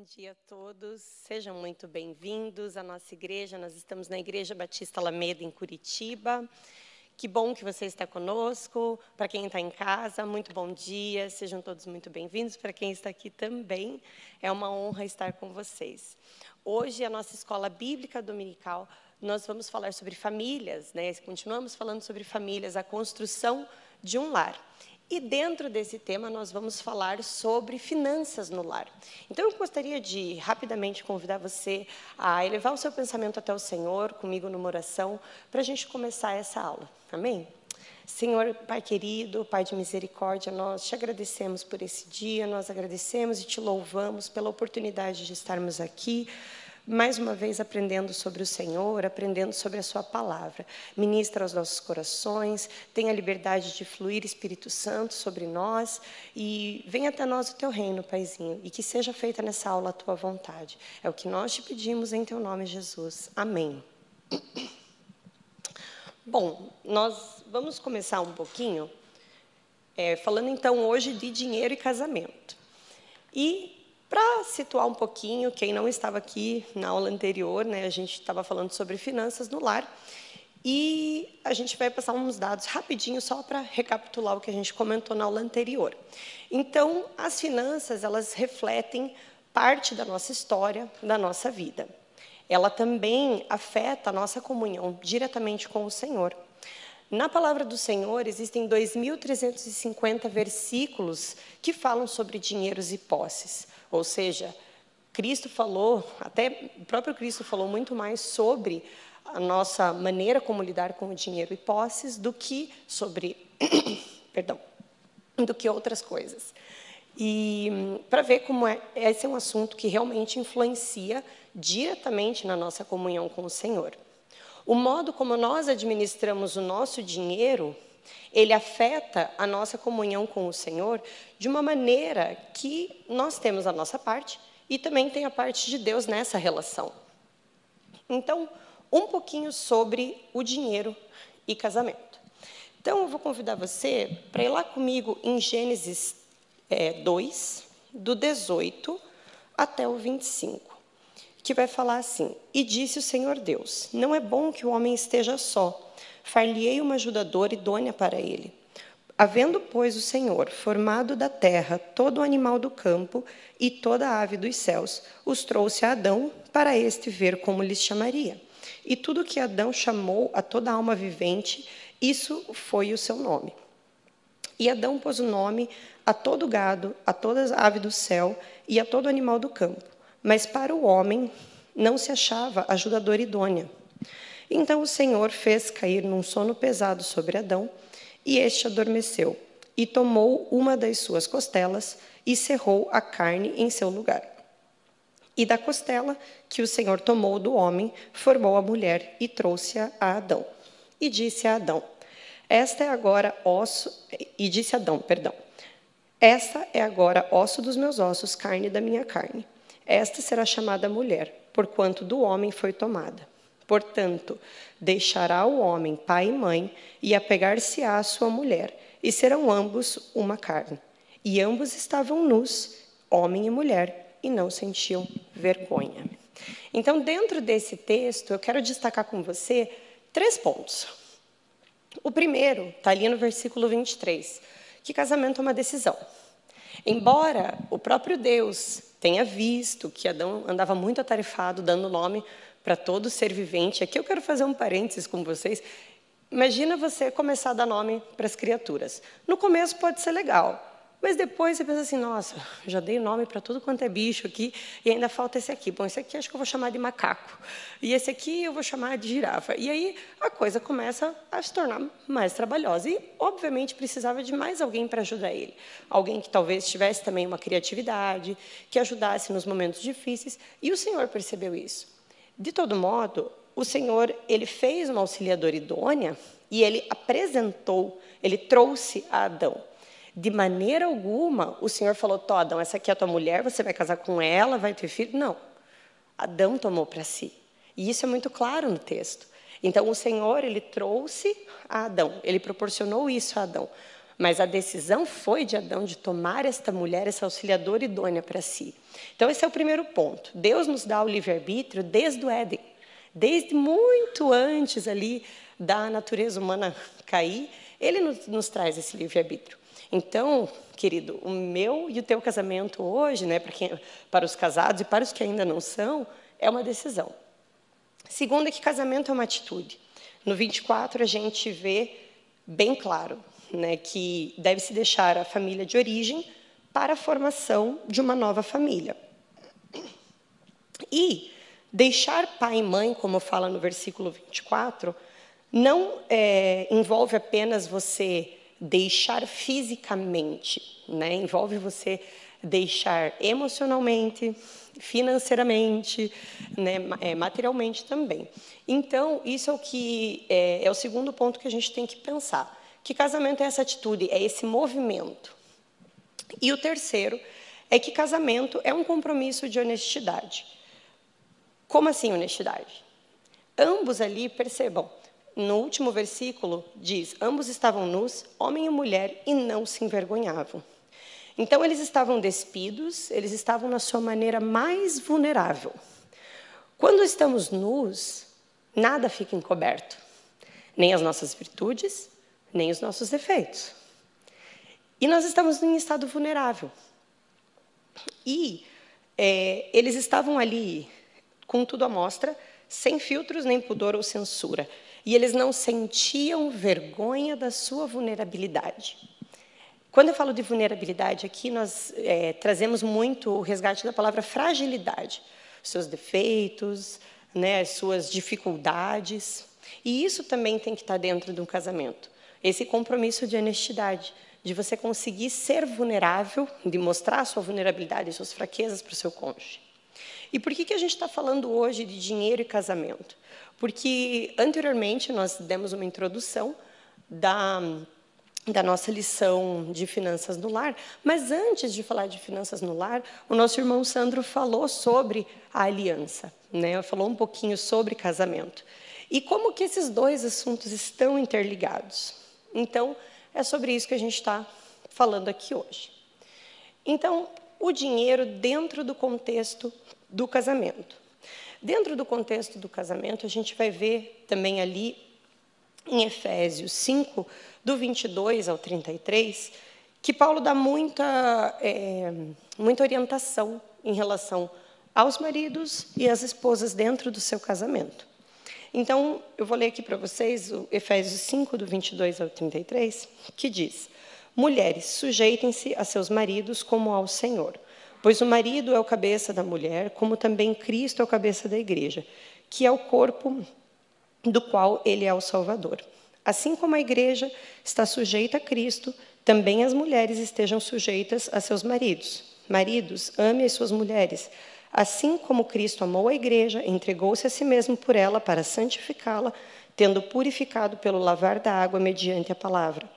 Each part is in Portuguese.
Bom dia a todos, sejam muito bem-vindos à nossa igreja. Nós estamos na Igreja Batista Alameda, em Curitiba. Que bom que você está conosco. Para quem está em casa, muito bom dia, sejam todos muito bem-vindos. Para quem está aqui também, é uma honra estar com vocês. Hoje, a nossa Escola Bíblica Dominical, nós vamos falar sobre famílias, né? Continuamos falando sobre famílias, a construção de um lar. E dentro desse tema, nós vamos falar sobre finanças no lar. Então, eu gostaria de rapidamente convidar você a elevar o seu pensamento até o Senhor, comigo numa oração, para a gente começar essa aula. Amém? Senhor, Pai querido, Pai de misericórdia, nós te agradecemos por esse dia, nós agradecemos e te louvamos pela oportunidade de estarmos aqui, mais uma vez aprendendo sobre o Senhor, aprendendo sobre a sua palavra. Ministra aos nossos corações, tenha a liberdade de fluir Espírito Santo sobre nós e venha até nós o teu reino, Paizinho, e que seja feita nessa aula a tua vontade. É o que nós te pedimos em teu nome, Jesus. Amém. Bom, nós vamos começar um pouquinho falando então hoje de dinheiro e casamento. E para situar um pouquinho, quem não estava aqui na aula anterior, né, a gente estava falando sobre finanças no lar, e a gente vai passar uns dados rapidinho, só para recapitular o que a gente comentou na aula anterior. Então, as finanças, elas refletem parte da nossa história, da nossa vida. Ela também afeta a nossa comunhão diretamente com o Senhor. Na palavra do Senhor, existem 2.350 versículos que falam sobre dinheiros e posses. Ou seja, Cristo falou, até o próprio Cristo falou muito mais sobre a nossa maneira como lidar com o dinheiro e posses do que sobre, perdão, do que outras coisas. E para ver como esse é um assunto que realmente influencia diretamente na nossa comunhão com o Senhor. O modo como nós administramos o nosso dinheiro, ele afeta a nossa comunhão com o Senhor de uma maneira que nós temos a nossa parte e também tem a parte de Deus nessa relação. Então, um pouquinho sobre o dinheiro e casamento. Então, eu vou convidar você para ir lá comigo em Gênesis 2, do 18 até o 25. Que vai falar assim: e disse o Senhor Deus, não é bom que o homem esteja só, far-lhe-ei uma ajudadora idônea para ele. Havendo, pois, o Senhor formado da terra todo o animal do campo e toda a ave dos céus, os trouxe a Adão para este ver como lhes chamaria. E tudo que Adão chamou a toda alma vivente, isso foi o seu nome. E Adão pôs o nome a todo gado, a toda ave do céu e a todo animal do campo. Mas para o homem não se achava ajudadora idônea. Então o Senhor fez cair num sono pesado sobre Adão, e este adormeceu, e tomou uma das suas costelas, e cerrou a carne em seu lugar. E da costela que o Senhor tomou do homem, formou a mulher, e trouxe-a a Adão. E disse a Adão: esta é agora osso. E disse Adão, perdão: esta é agora osso dos meus ossos, carne da minha carne. Esta será chamada mulher, porquanto do homem foi tomada. Portanto, deixará o homem pai e mãe, e apegar-se-á à sua mulher, e serão ambos uma carne. E ambos estavam nus, homem e mulher, e não sentiam vergonha. Então, dentro desse texto, eu quero destacar com você três pontos. O primeiro está ali no versículo 23, que casamento é uma decisão. Embora o próprio Deus tenha visto que Adão andava muito atarefado, dando nome para todo ser vivente. Aqui eu quero fazer um parênteses com vocês. Imagina você começar a dar nome para as criaturas. No começo pode ser legal, mas depois você pensa assim: nossa, já dei nome para tudo quanto é bicho aqui, e ainda falta esse aqui. Bom, esse aqui acho que eu vou chamar de macaco, e esse aqui eu vou chamar de girafa. E aí a coisa começa a se tornar mais trabalhosa. E, obviamente, precisava de mais alguém para ajudar ele. Alguém que talvez tivesse também uma criatividade, que ajudasse nos momentos difíceis. E o Senhor percebeu isso. De todo modo, o Senhor, ele fez uma auxiliadora idônea, e ele apresentou, ele trouxe a Adão. De maneira alguma, o Senhor falou: "Tó, Adão, essa aqui é a tua mulher, você vai casar com ela, vai ter filho." Não. Adão tomou para si. E isso é muito claro no texto. Então, o Senhor, ele trouxe a Adão, ele proporcionou isso a Adão. Mas a decisão foi de Adão de tomar esta mulher, essa auxiliadora idônea para si. Então, esse é o primeiro ponto. Deus nos dá o livre-arbítrio desde o Éden, desde muito antes ali da natureza humana cair, Ele nos traz esse livre-arbítrio. Então, querido, o meu e o teu casamento hoje, né, para os casados e para os que ainda não são, é uma decisão. Segundo é que casamento é uma atitude. No 24, a gente vê bem claro, né, que deve-se deixar a família de origem para a formação de uma nova família. E deixar pai e mãe, como fala no versículo 24, não envolve apenas você deixar fisicamente, né? Envolve você deixar emocionalmente, financeiramente, né? Materialmente também. Então, isso é o que é o segundo ponto que a gente tem que pensar. Que casamento é essa atitude, é esse movimento. E o terceiro é que casamento é um compromisso de honestidade. Como assim honestidade? Ambos ali, percebam, no último versículo diz, ambos estavam nus, homem e mulher, e não se envergonhavam. Então, eles estavam despidos, eles estavam na sua maneira mais vulnerável. Quando estamos nus, nada fica encoberto. Nem as nossas virtudes, nem os nossos defeitos. E nós estamos em estado vulnerável. E eles estavam ali, com tudo à mostra, sem filtros, nem pudor ou censura. E eles não sentiam vergonha da sua vulnerabilidade. Quando eu falo de vulnerabilidade aqui, nós trazemos muito o resgate da palavra fragilidade, seus defeitos, né, as suas dificuldades. E isso também tem que estar dentro de um casamento. Esse compromisso de honestidade, de você conseguir ser vulnerável, de mostrar a sua vulnerabilidade e suas fraquezas para o seu cônjuge. E por que a gente está falando hoje de dinheiro e casamento? Porque, anteriormente, nós demos uma introdução da nossa lição de finanças no lar, mas, antes de falar de finanças no lar, o nosso irmão Sandro falou sobre a aliança, né? Falou um pouquinho sobre casamento. E como que esses dois assuntos estão interligados? Então, é sobre isso que a gente está falando aqui hoje. Então, o dinheiro dentro do contexto do casamento. Dentro do contexto do casamento, a gente vai ver também ali em Efésios 5, do 22 ao 33, que Paulo dá muita orientação em relação aos maridos e às esposas dentro do seu casamento. Então, eu vou ler aqui para vocês o Efésios 5, do 22 ao 33, que diz: mulheres, sujeitem-se a seus maridos como ao Senhor, pois o marido é o cabeça da mulher, como também Cristo é o cabeça da igreja, que é o corpo do qual ele é o Salvador. Assim como a igreja está sujeita a Cristo, também as mulheres estejam sujeitas a seus maridos. Maridos, ame as suas mulheres, assim como Cristo amou a igreja, entregou-se a si mesmo por ela para santificá-la, tendo purificado pelo lavar da água mediante a palavra,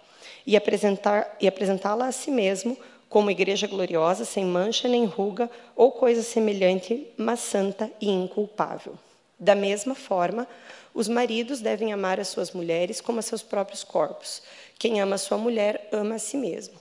e apresentá-la a si mesmo como igreja gloriosa, sem mancha nem ruga, ou coisa semelhante, mas santa e inculpável. Da mesma forma, os maridos devem amar as suas mulheres como a seus próprios corpos. Quem ama a sua mulher, ama a si mesmo.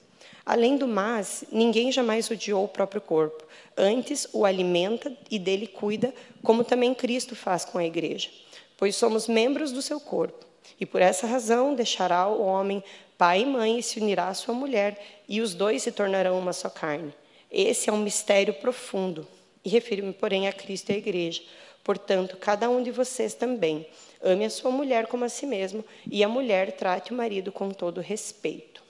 Além do mais, ninguém jamais odiou o próprio corpo. Antes, o alimenta e dele cuida, como também Cristo faz com a igreja. Pois somos membros do seu corpo. E por essa razão, deixará o homem pai e mãe, se unirá à sua mulher, e os dois se tornarão uma só carne. Esse é um mistério profundo, e refiro-me, porém, a Cristo e à igreja. Portanto, cada um de vocês também ame a sua mulher como a si mesmo, e a mulher trate o marido com todo respeito.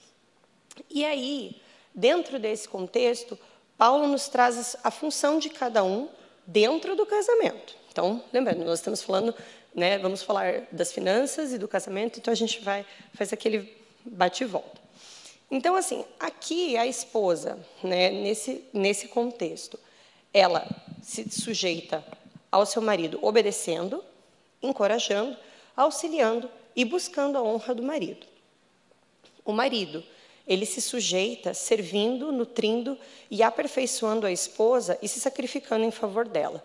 E aí, dentro desse contexto, Paulo nos traz a função de cada um dentro do casamento. Então, lembrando, nós estamos falando, né, vamos falar das finanças e do casamento, então a gente vai fazer aquele bate e volta. Então, assim, aqui a esposa, né, nesse contexto, ela se sujeita ao seu marido obedecendo, encorajando, auxiliando e buscando a honra do marido. O marido, ele se sujeita servindo, nutrindo e aperfeiçoando a esposa e se sacrificando em favor dela.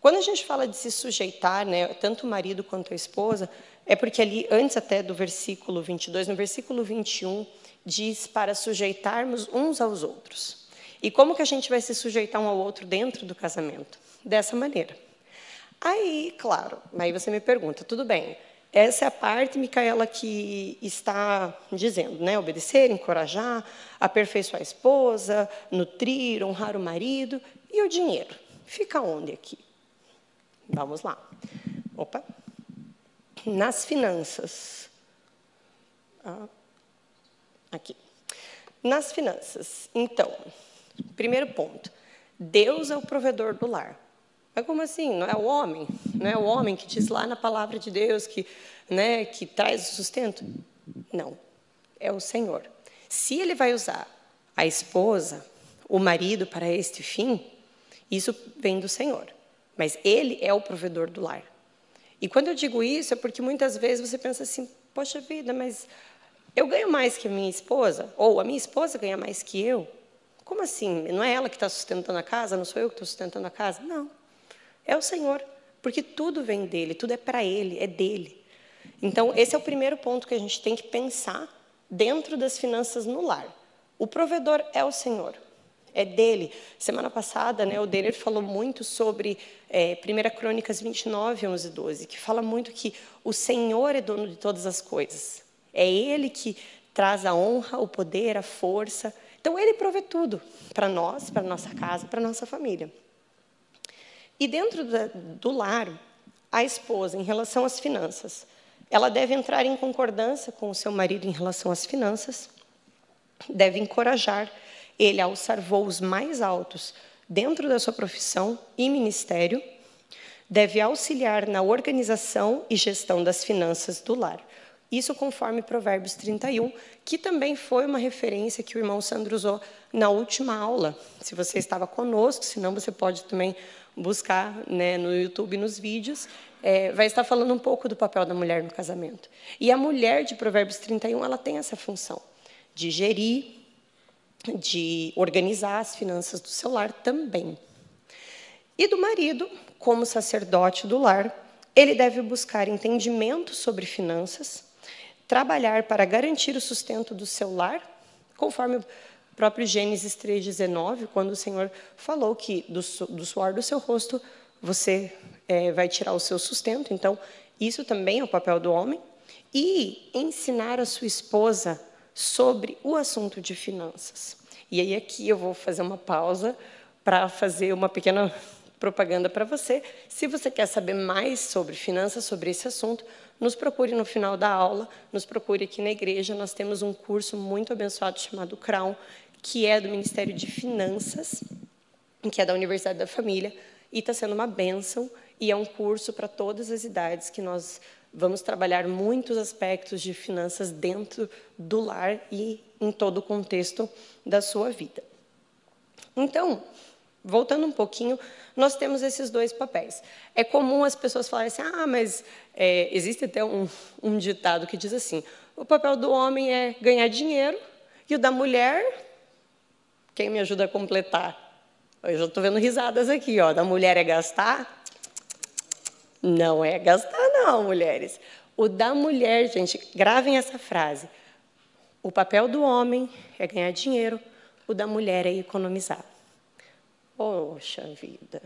Quando a gente fala de se sujeitar, né, tanto o marido quanto a esposa, é porque ali, antes até do versículo 22, no versículo 21, diz para sujeitarmos uns aos outros. E como que a gente vai se sujeitar um ao outro dentro do casamento? Dessa maneira. Aí, claro, aí você me pergunta, tudo bem, essa é a parte, Micaela, que está dizendo, né? Obedecer, encorajar, aperfeiçoar a esposa, nutrir, honrar o marido. E o dinheiro? Fica onde aqui? Vamos lá. Opa. Nas finanças. Aqui. Nas finanças. Então, primeiro ponto. Deus é o provedor do lar. Mas como assim? Não é o homem? Não é o homem que diz lá na palavra de Deus que, né, que traz o sustento? Não. É o Senhor. Se ele vai usar a esposa, o marido para este fim, isso vem do Senhor. Mas ele é o provedor do lar. E quando eu digo isso, é porque muitas vezes você pensa assim, poxa vida, mas eu ganho mais que a minha esposa? Ou a minha esposa ganha mais que eu? Como assim? Não é ela que está sustentando a casa? Não sou eu que estou sustentando a casa? Não. É o Senhor, porque tudo vem dele, tudo é para ele, é dele. Então, esse é o primeiro ponto que a gente tem que pensar dentro das finanças no lar. O provedor é o Senhor, é dele. Semana passada, né, o Denner falou muito sobre 1 Crônicas 29, 11 e 12, que fala muito que o Senhor é dono de todas as coisas. É ele que traz a honra, o poder, a força. Então, ele provê tudo para nós, para nossa casa, para nossa família. E dentro do lar, a esposa, em relação às finanças, ela deve entrar em concordância com o seu marido em relação às finanças, deve encorajar ele a alçar voos mais altos dentro da sua profissão e ministério, deve auxiliar na organização e gestão das finanças do lar. Isso conforme Provérbios 31, que também foi uma referência que o irmão Sandro usou na última aula. Se você estava conosco, se não, você pode também buscar, né, no YouTube, nos vídeos, vai estar falando um pouco do papel da mulher no casamento. E a mulher de Provérbios 31, ela tem essa função de gerir, de organizar as finanças do seu lar também. E do marido, como sacerdote do lar, ele deve buscar entendimento sobre finanças, trabalhar para garantir o sustento do seu lar, conforme o próprio Gênesis 3,19, quando o Senhor falou que do suor do seu rosto você vai tirar o seu sustento. Então, isso também é o papel do homem. E ensinar a sua esposa sobre o assunto de finanças. E aí, aqui, eu vou fazer uma pausa para fazer uma pequena propaganda para você. Se você quer saber mais sobre finanças, sobre esse assunto, nos procure no final da aula, nos procure aqui na igreja. Nós temos um curso muito abençoado chamado Crown, que é do Ministério de Finanças, que é da Universidade da Família, e está sendo uma bênção, e é um curso para todas as idades que nós vamos trabalhar muitos aspectos de finanças dentro do lar e em todo o contexto da sua vida. Então, voltando um pouquinho, nós temos esses dois papéis. É comum as pessoas falarem assim, mas existe até um ditado que diz assim, o papel do homem é ganhar dinheiro e o da mulher, quem me ajuda a completar? Eu já estou vendo risadas aqui, ó, da mulher é gastar? Não é gastar. Não, mulheres. O da mulher, gente, gravem essa frase. O papel do homem é ganhar dinheiro, o da mulher é economizar. Poxa vida.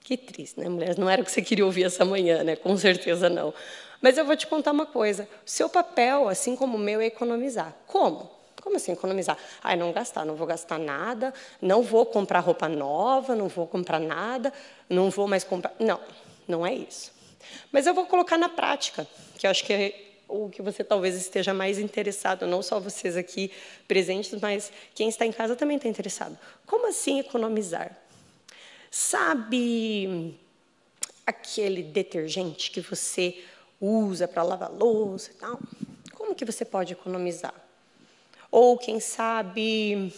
Que triste, né, mulheres? Não era o que você queria ouvir essa manhã, né? Com certeza não. Mas eu vou te contar uma coisa. O seu papel, assim como o meu, é economizar. Como? Como assim economizar? Não gastar, não vou gastar nada, não vou comprar roupa nova, não vou comprar nada, não vou mais comprar... Não, não é isso. Mas eu vou colocar na prática, que eu acho que é o que você talvez esteja mais interessado, não só vocês aqui presentes, mas quem está em casa também está interessado. Como assim economizar? Sabe aquele detergente que você usa para lavar louça e tal? Como que você pode economizar? Ou, quem sabe,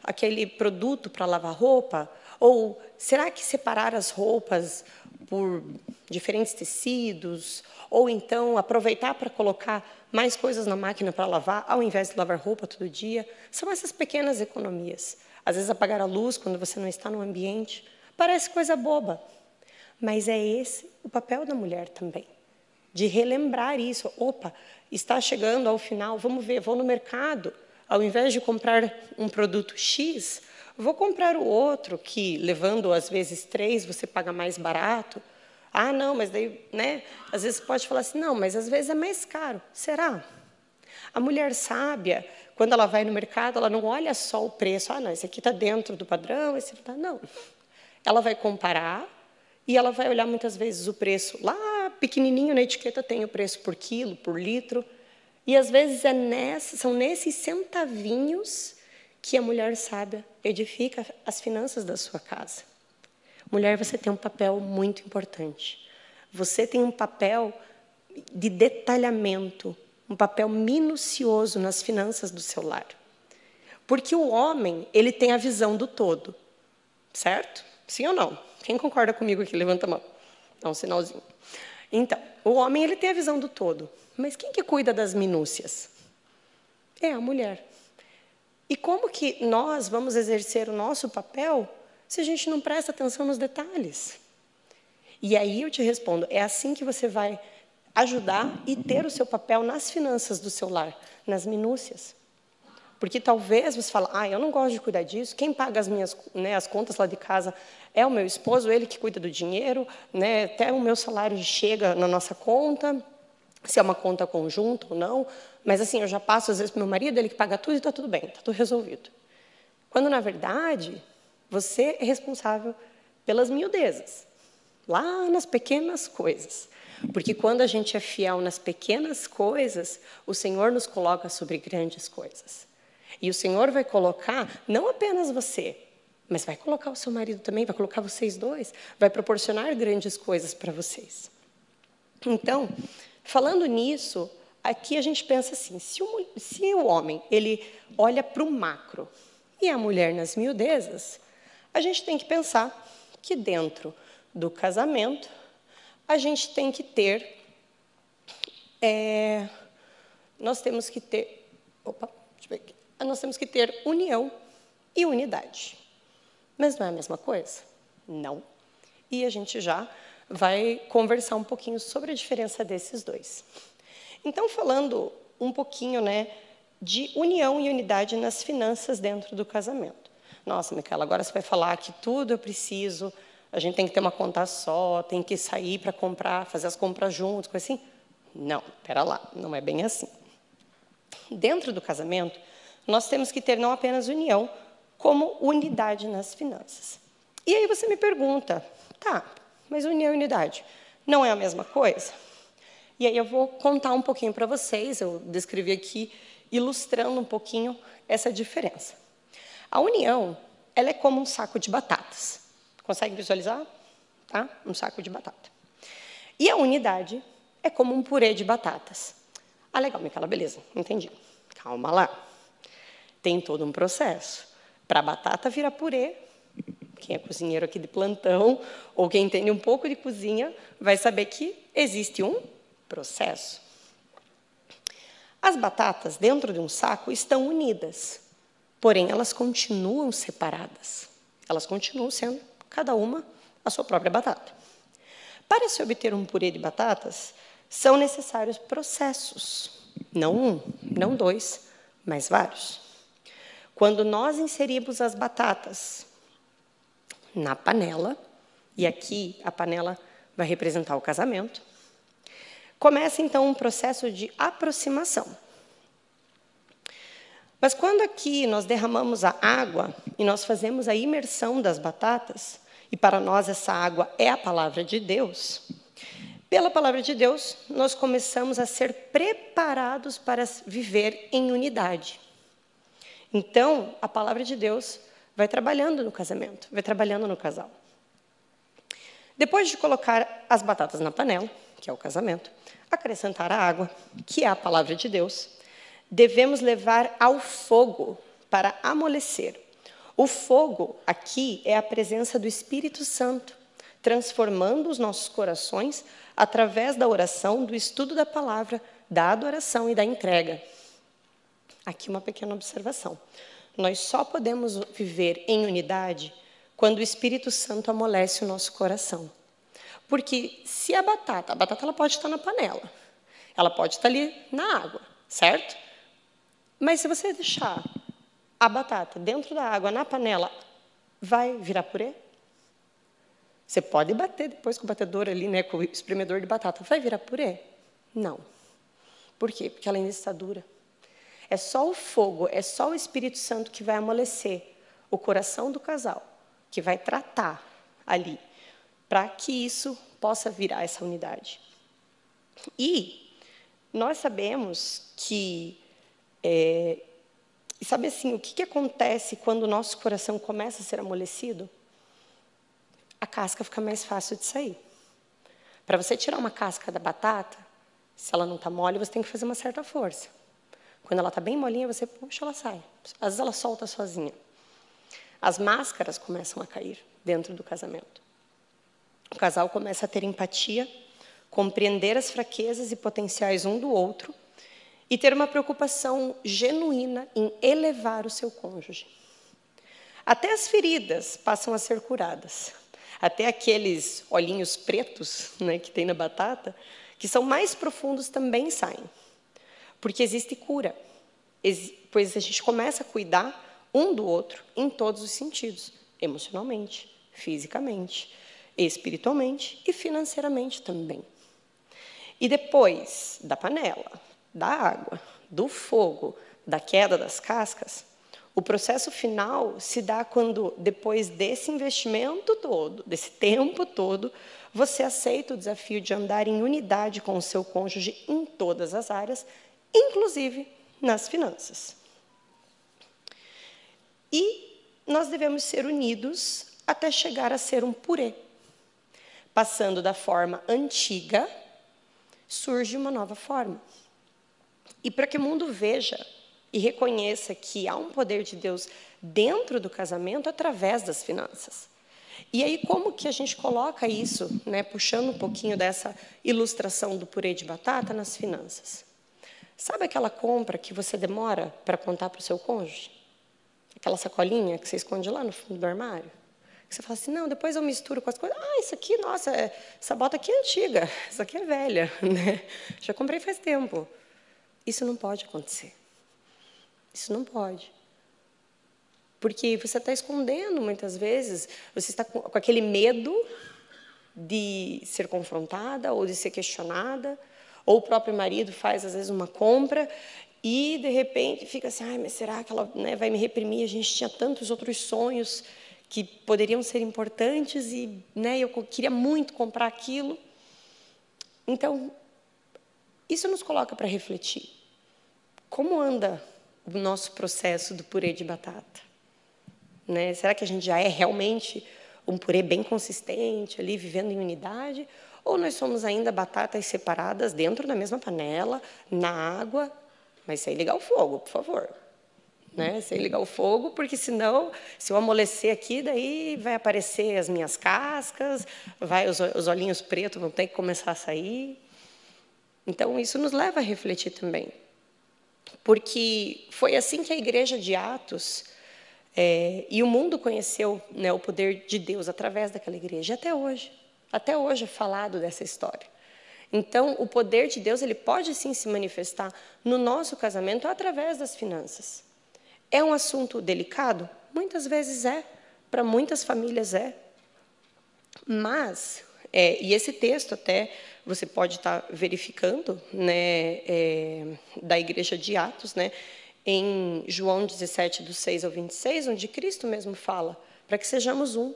aquele produto para lavar roupa? Ou será que separar as roupas por diferentes tecidos? Ou então aproveitar para colocar mais coisas na máquina para lavar, ao invés de lavar roupa todo dia? São essas pequenas economias. Às vezes apagar a luz quando você não está no ambiente. Parece coisa boba, mas é esse o papel da mulher também. de relembrar isso. Opa, está chegando ao final, vamos ver, vou no mercado. Ao invés de comprar um produto X, vou comprar o outro, que levando às vezes 3, você paga mais barato. Ah, não, mas daí, né? Às vezes pode falar assim, não, mas às vezes é mais caro. Será? A mulher sábia, quando ela vai no mercado, ela não olha só o preço. Ah, não, esse aqui está dentro do padrão, esse não está. Não. Ela vai comparar e ela vai olhar muitas vezes o preço. Lá, pequenininho, na etiqueta tem o preço por quilo, por litro. E, às vezes, é são nesses centavinhos que a mulher sábia edifica as finanças da sua casa. Mulher, você tem um papel muito importante. Você tem um papel de detalhamento, um papel minucioso nas finanças do seu lar. Porque o homem, ele tem a visão do todo, certo? Sim ou não? Quem concorda comigo aqui, levanta a mão. Dá um sinalzinho. Então, o homem, ele tem a visão do todo. Mas quem que cuida das minúcias? É a mulher. E como que nós vamos exercer o nosso papel se a gente não presta atenção nos detalhes? E aí eu te respondo, é assim que você vai ajudar e ter o seu papel nas finanças do seu lar, nas minúcias. Porque talvez você fale, ah, eu não gosto de cuidar disso, quem paga as minhas, né, as contas lá de casa é o meu esposo, ele que cuida do dinheiro, né, até o meu salário chega na nossa conta, se é uma conta conjunta ou não, mas assim, eu já passo às vezes para o meu marido, ele que paga tudo e está tudo bem, está tudo resolvido. Quando, na verdade, você é responsável pelas miudezas, lá nas pequenas coisas. Porque quando a gente é fiel nas pequenas coisas, o Senhor nos coloca sobre grandes coisas. E o Senhor vai colocar não apenas você, mas vai colocar o seu marido também, vai colocar vocês dois, vai proporcionar grandes coisas para vocês. Então, falando nisso, aqui a gente pensa assim, se o homem ele olha para o macro e a mulher nas miudezas, a gente tem que pensar que dentro do casamento, a gente tem que ter, nós temos que ter união e unidade. Mas não é a mesma coisa? Não. E a gente já vai conversar um pouquinho sobre a diferença desses dois. Então, falando um pouquinho, né, de união e unidade nas finanças dentro do casamento. Nossa, Micaela, agora você vai falar que tudo eu preciso, a gente tem que ter uma conta só, tem que sair para comprar, fazer as compras juntos, coisa assim. Não, espera lá, não é bem assim. Dentro do casamento, nós temos que ter não apenas união, como unidade nas finanças. E aí você me pergunta, tá, mas união e unidade não é a mesma coisa? E aí eu vou contar um pouquinho para vocês, eu descrevi aqui, ilustrando um pouquinho essa diferença. A união, ela é como um saco de batatas. Consegue visualizar? Tá? Um saco de batata. E a unidade é como um purê de batatas. Ah, legal, Micaela, beleza, entendi. Calma lá. Tem todo um processo. Para a batata virar purê, quem é cozinheiro aqui de plantão, ou quem entende um pouco de cozinha, vai saber que existe um processo. As batatas, dentro de um saco, estão unidas. Porém, elas continuam separadas. Elas continuam sendo, cada uma, a sua própria batata. Para se obter um purê de batatas, são necessários processos. Não um, não dois, mas vários. Quando nós inserimos as batatas na panela, e aqui a panela vai representar o casamento, começa, então, um processo de aproximação. Mas quando aqui nós derramamos a água e nós fazemos a imersão das batatas, e para nós essa água é a palavra de Deus, pela palavra de Deus nós começamos a ser preparados para viver em unidade. Então, a palavra de Deus vai trabalhando no casamento, vai trabalhando no casal. Depois de colocar as batatas na panela, que é o casamento, acrescentar a água, que é a palavra de Deus, devemos levar ao fogo para amolecer. O fogo, aqui, é a presença do Espírito Santo, transformando os nossos corações através da oração, do estudo da palavra, da adoração e da entrega. Aqui uma pequena observação. Nós só podemos viver em unidade quando o Espírito Santo amolece o nosso coração. Porque se a batata ela pode estar na panela, ela pode estar ali na água, certo? Mas se você deixar a batata dentro da água, na panela, vai virar purê? Você pode bater depois com o batedor ali, né, com o espremedor de batata. Vai virar purê? Não. Por quê? Porque ela ainda está dura. É só o fogo, é só o Espírito Santo que vai amolecer o coração do casal, que vai tratar ali, para que isso possa virar essa unidade. E nós sabemos que... E sabe assim, o que acontece quando o nosso coração começa a ser amolecido? A casca fica mais fácil de sair. Para você tirar uma casca da batata, se ela não está mole, você tem que fazer uma certa força. Quando ela está bem molinha, você puxa, ela sai. Às vezes ela solta sozinha. As máscaras começam a cair dentro do casamento. O casal começa a ter empatia, compreender as fraquezas e potenciais um do outro e ter uma preocupação genuína em elevar o seu cônjuge. Até as feridas passam a ser curadas. Até aqueles olhinhos pretos, né, que tem na batata, que são mais profundos, também saem. Porque existe cura, pois a gente começa a cuidar um do outro em todos os sentidos, emocionalmente, fisicamente, espiritualmente e financeiramente também. E depois da panela, da água, do fogo, da queda das cascas, o processo final se dá quando, depois desse investimento todo, desse tempo todo, você aceita o desafio de andar em unidade com o seu cônjuge em todas as áreas, inclusive nas finanças. E nós devemos ser unidos até chegar a ser um purê. Passando da forma antiga, surge uma nova forma. E para que o mundo veja e reconheça que há um poder de Deus dentro do casamento através das finanças. E aí, como que a gente coloca isso, né, puxando um pouquinho dessa ilustração do purê de batata nas finanças? Sabe aquela compra que você demora para contar para o seu cônjuge? Aquela sacolinha que você esconde lá no fundo do armário? Que você fala assim, não, depois eu misturo com as coisas. Ah, isso aqui, nossa, essa bota aqui é antiga, isso aqui é velha, né? Já comprei faz tempo. Isso não pode acontecer. Isso não pode. Porque você está escondendo, muitas vezes, você está com aquele medo de ser confrontada ou de ser questionada, ou o próprio marido faz, às vezes, uma compra e, de repente, fica assim, ai, mas será que ela, né, vai me reprimir? A gente tinha tantos outros sonhos que poderiam ser importantes e, né, eu queria muito comprar aquilo. Então, isso nos coloca para refletir. Como anda o nosso processo do purê de batata? Né? Será que a gente já é realmente um purê bem consistente, ali, vivendo em unidade? Ou nós somos ainda batatas separadas dentro da mesma panela, na água, mas sem ligar o fogo, por favor. Né? Sem ligar o fogo, porque senão, se eu amolecer aqui, daí vai aparecer as minhas cascas, vai os olhinhos pretos vão ter que começar a sair. Então, isso nos leva a refletir também. Porque foi assim que a igreja de Atos e o mundo conheceu, né, o poder de Deus através daquela igreja, até hoje. Até hoje é falado dessa história. Então, o poder de Deus ele pode, sim, se manifestar no nosso casamento através das finanças. É um assunto delicado? Muitas vezes é. Para muitas famílias é. Mas, e esse texto até você pode estar verificando, né, da Igreja de Atos, né, em João 17, do 6 ao 26, onde Cristo mesmo fala, para que sejamos um.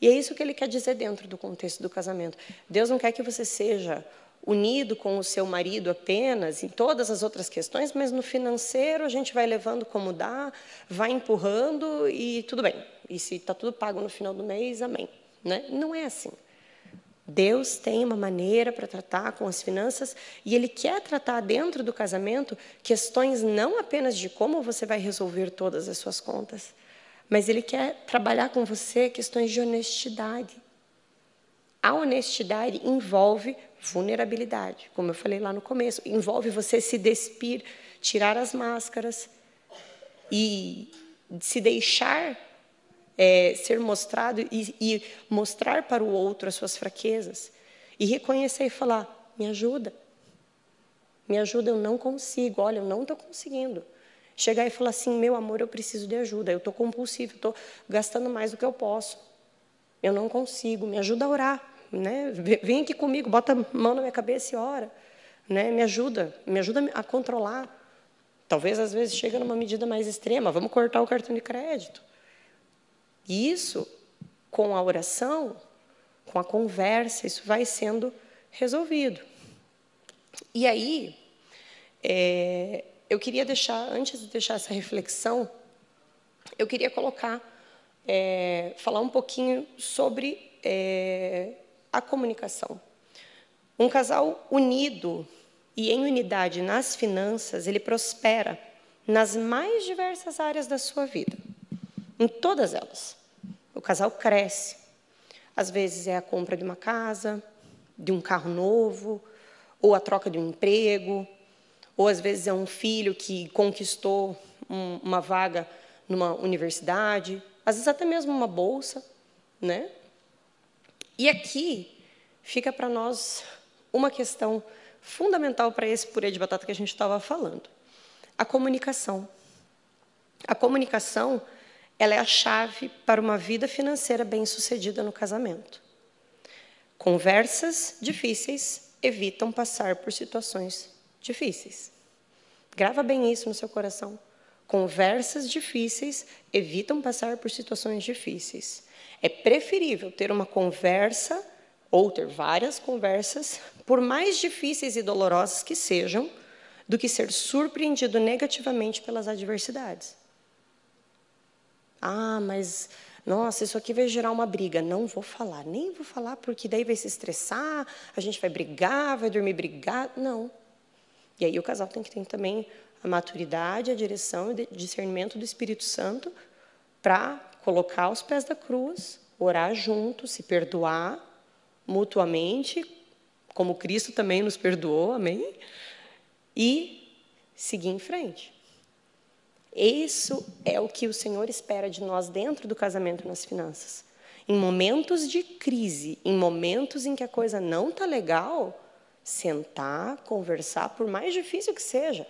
E é isso que ele quer dizer dentro do contexto do casamento. Deus não quer que você seja unido com o seu marido apenas, em todas as outras questões, mas no financeiro a gente vai levando como dá, vai empurrando e tudo bem. E se está tudo pago no final do mês, amém. Né? Não é assim. Deus tem uma maneira para tratar com as finanças e Ele quer tratar dentro do casamento questões não apenas de como você vai resolver todas as suas contas, mas Ele quer trabalhar com você questões de honestidade. A honestidade envolve vulnerabilidade, como eu falei lá no começo, envolve você se despir, tirar as máscaras e se deixar ser mostrado e mostrar para o outro as suas fraquezas. E reconhecer e falar, me ajuda. Me ajuda, eu não consigo, olha, eu não estou conseguindo. Chegar e falar assim, meu amor, eu preciso de ajuda, eu estou compulsivo, estou gastando mais do que eu posso. Eu não consigo, me ajuda a orar. Né? Vem aqui comigo, bota a mão na minha cabeça e ora. Né? Me ajuda a controlar. Talvez, às vezes, chega numa medida mais extrema, vamos cortar o cartão de crédito. E isso, com a oração, com a conversa, isso vai sendo resolvido. E aí, eu queria deixar, antes de deixar essa reflexão, eu queria colocar, falar um pouquinho sobre a comunicação. Um casal unido e em unidade nas finanças, ele prospera nas mais diversas áreas da sua vida, em todas elas. O casal cresce. Às vezes é a compra de uma casa, de um carro novo, ou a troca de um emprego, ou às vezes é um filho que conquistou uma vaga numa universidade, às vezes até mesmo uma bolsa, né? E aqui fica para nós uma questão fundamental para esse purê de batata que a gente estava falando. A comunicação. A comunicação, ela é a chave para uma vida financeira bem-sucedida no casamento. Conversas difíceis evitam passar por situações difíceis. Grava bem isso no seu coração. Conversas difíceis evitam passar por situações difíceis. É preferível ter uma conversa ou ter várias conversas, por mais difíceis e dolorosas que sejam, do que ser surpreendido negativamente pelas adversidades. Ah, mas, nossa, isso aqui vai gerar uma briga. Não vou falar, nem vou falar, porque daí vai se estressar, a gente vai brigar, vai dormir brigado. Não. E aí o casal tem que ter também a maturidade, a direção e discernimento do Espírito Santo para colocar os pés da cruz, orar junto, se perdoar mutuamente, como Cristo também nos perdoou, amém? E seguir em frente. Isso é o que o Senhor espera de nós dentro do casamento nas finanças. Em momentos de crise, em momentos em que a coisa não está legal, sentar, conversar, por mais difícil que seja,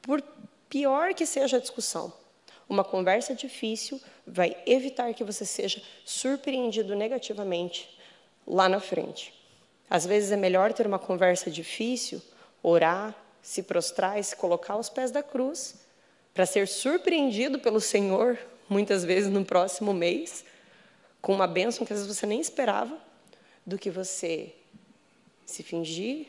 por pior que seja a discussão. Uma conversa difícil vai evitar que você seja surpreendido negativamente lá na frente. Às vezes é melhor ter uma conversa difícil, orar, se prostrar e se colocar aos pés da cruz, para ser surpreendido pelo Senhor, muitas vezes no próximo mês, com uma bênção que às vezes você nem esperava, do que você se fingir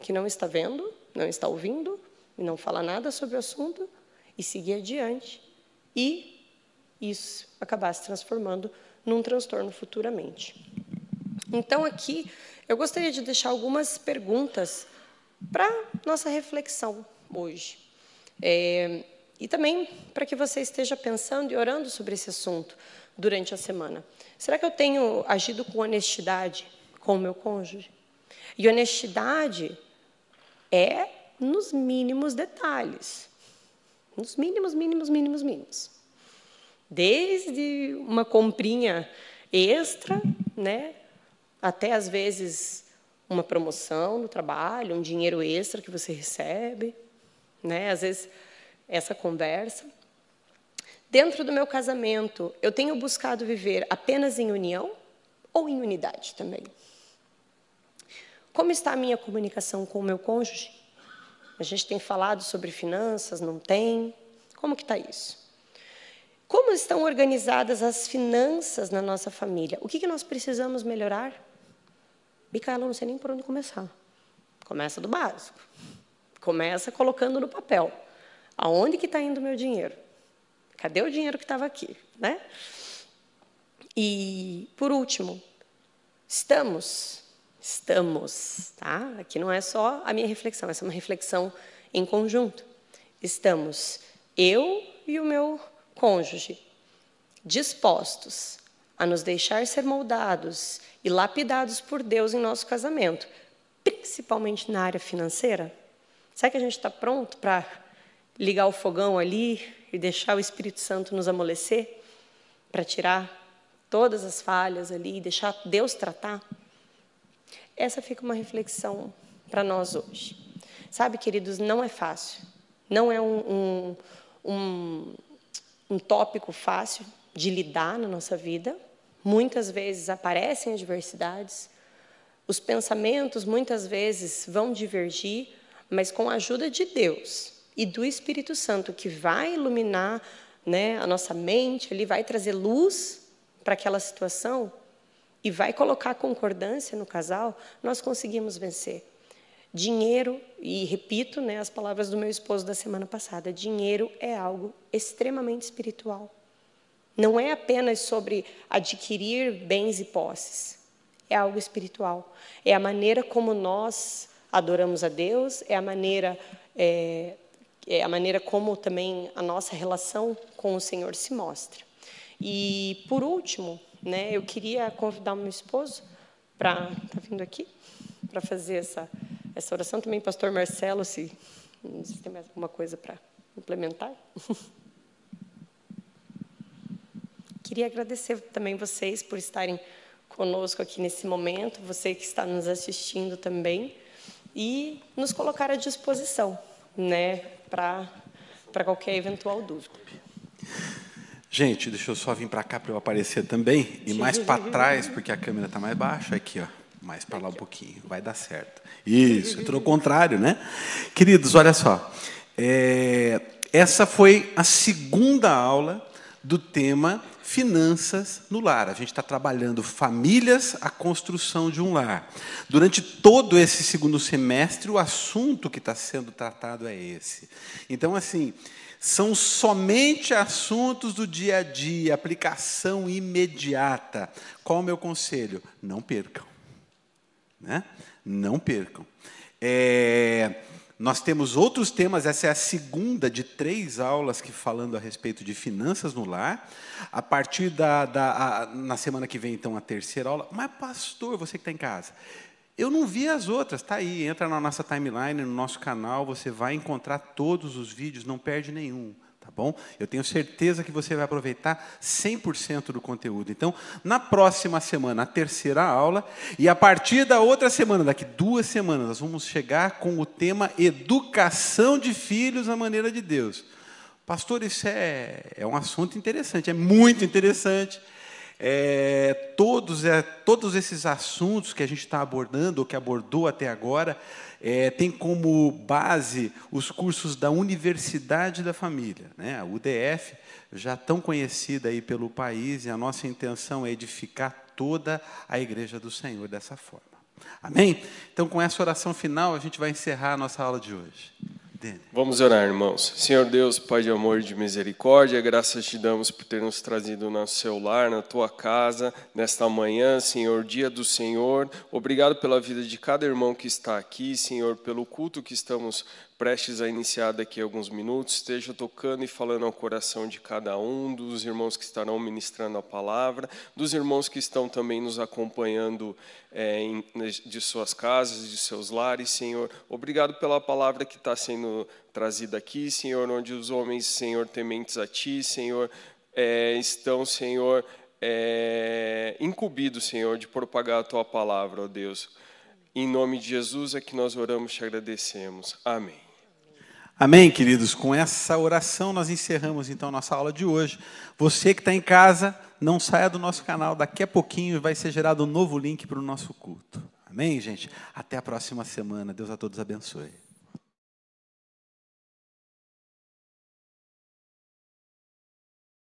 que não está vendo, não está ouvindo, e não falar nada sobre o assunto, e seguir adiante, e isso acabar se transformando num transtorno futuramente. Então, aqui, eu gostaria de deixar algumas perguntas para nossa reflexão hoje. E também para que você esteja pensando e orando sobre esse assunto durante a semana. Será que eu tenho agido com honestidade com o meu cônjuge? E honestidade é nos mínimos detalhes. Nos mínimos. Desde uma comprinha extra, né, até, às vezes, uma promoção no trabalho, um dinheiro extra que você recebe, né, às vezes essa conversa. Dentro do meu casamento, eu tenho buscado viver apenas em união ou em unidade também? Como está a minha comunicação com o meu cônjuge? A gente tem falado sobre finanças, não tem? Como que está isso? Como estão organizadas as finanças na nossa família? O que nós precisamos melhorar? Micaela, não sei nem por onde começar. Começa do básico. Começa colocando no papel. Aonde que está indo o meu dinheiro? Cadê o dinheiro que estava aqui? Né? E, por último, estamos, tá? Aqui não é só a minha reflexão, essa é uma reflexão em conjunto. Estamos, eu e o meu cônjuge, dispostos a nos deixar ser moldados e lapidados por Deus em nosso casamento, principalmente na área financeira? Será que a gente está pronto para ligar o fogão ali e deixar o Espírito Santo nos amolecer, para tirar todas as falhas ali e deixar Deus tratar? Essa fica uma reflexão para nós hoje. Sabe, queridos, não é fácil. Não é um tópico fácil de lidar na nossa vida. Muitas vezes aparecem adversidades, os pensamentos muitas vezes vão divergir, mas com a ajuda de Deus e do Espírito Santo, que vai iluminar, né, a nossa mente, ele vai trazer luz para aquela situação e vai colocar concordância no casal, nós conseguimos vencer. Dinheiro, e repito, né, as palavras do meu esposo da semana passada, dinheiro é algo extremamente espiritual. Não é apenas sobre adquirir bens e posses, é algo espiritual. É a maneira como nós adoramos a Deus, é a maneira como também a nossa relação com o Senhor se mostra. E, por último, né, eu queria convidar o meu esposo para tá vindo aqui para fazer essa oração. Também, pastor Marcelo, se tem mais alguma coisa para implementar. Queria agradecer também vocês por estarem conosco aqui nesse momento, você que está nos assistindo também, e nos colocar à disposição, né, para qualquer eventual dúvida. Gente, deixa eu só vir para cá para eu aparecer também, e mais para trás, porque a câmera está mais baixa, aqui, ó, mais para lá um pouquinho, vai dar certo. Isso, é tudo ao contrário, né? Queridos, olha só, essa foi a segunda aula do tema Finanças no Lar. A gente está trabalhando famílias, a construção de um lar. Durante todo esse segundo semestre, o assunto que está sendo tratado é esse. Então, assim, são somente assuntos do dia a dia, aplicação imediata. Qual o meu conselho? Não percam. Né? Não percam. Nós temos outros temas, essa é a segunda de 3 aulas que falando a respeito de finanças no lar. A partir na semana que vem, então, a terceira aula. Mas, pastor, você que está em casa, eu não vi as outras, está aí, entra na nossa timeline, no nosso canal, você vai encontrar todos os vídeos, não perde nenhum. Tá bom? Eu tenho certeza que você vai aproveitar 100% do conteúdo. Então, na próxima semana, a terceira aula, e a partir da outra semana, daqui 2 semanas, nós vamos chegar com o tema Educação de Filhos à Maneira de Deus. Pastor, isso é um assunto interessante, é muito interessante. Todos esses assuntos que a gente está abordando, ou que abordou até agora, tem como base os cursos da Universidade da Família, né? A UDF, já tão conhecida aí pelo país, e a nossa intenção é edificar toda a Igreja do Senhor dessa forma. Amém? Então, com essa oração final, a gente vai encerrar a nossa aula de hoje. Vamos orar, irmãos. Senhor Deus, Pai de amor e de misericórdia, graças te damos por ter nos trazido no seu lar, na tua casa, nesta manhã, Senhor, dia do Senhor. Obrigado pela vida de cada irmão que está aqui, Senhor, pelo culto que estamos prestes a iniciar daqui a alguns minutos, esteja tocando e falando ao coração de cada um, dos irmãos que estarão ministrando a palavra, dos irmãos que estão também nos acompanhando de suas casas, de seus lares, Senhor. Obrigado pela palavra que está sendo trazida aqui, Senhor, onde os homens, Senhor, tementes a Ti, Senhor, estão, Senhor, incumbidos, Senhor, de propagar a Tua palavra, ó Deus. Em nome de Jesus é que nós oramos e te agradecemos. Amém. Amém, queridos. Com essa oração, nós encerramos, então, nossa aula de hoje. Você que está em casa, não saia do nosso canal. Daqui a pouquinho vai ser gerado um novo link para o nosso culto. Amém, gente? Até a próxima semana. Deus a todos abençoe.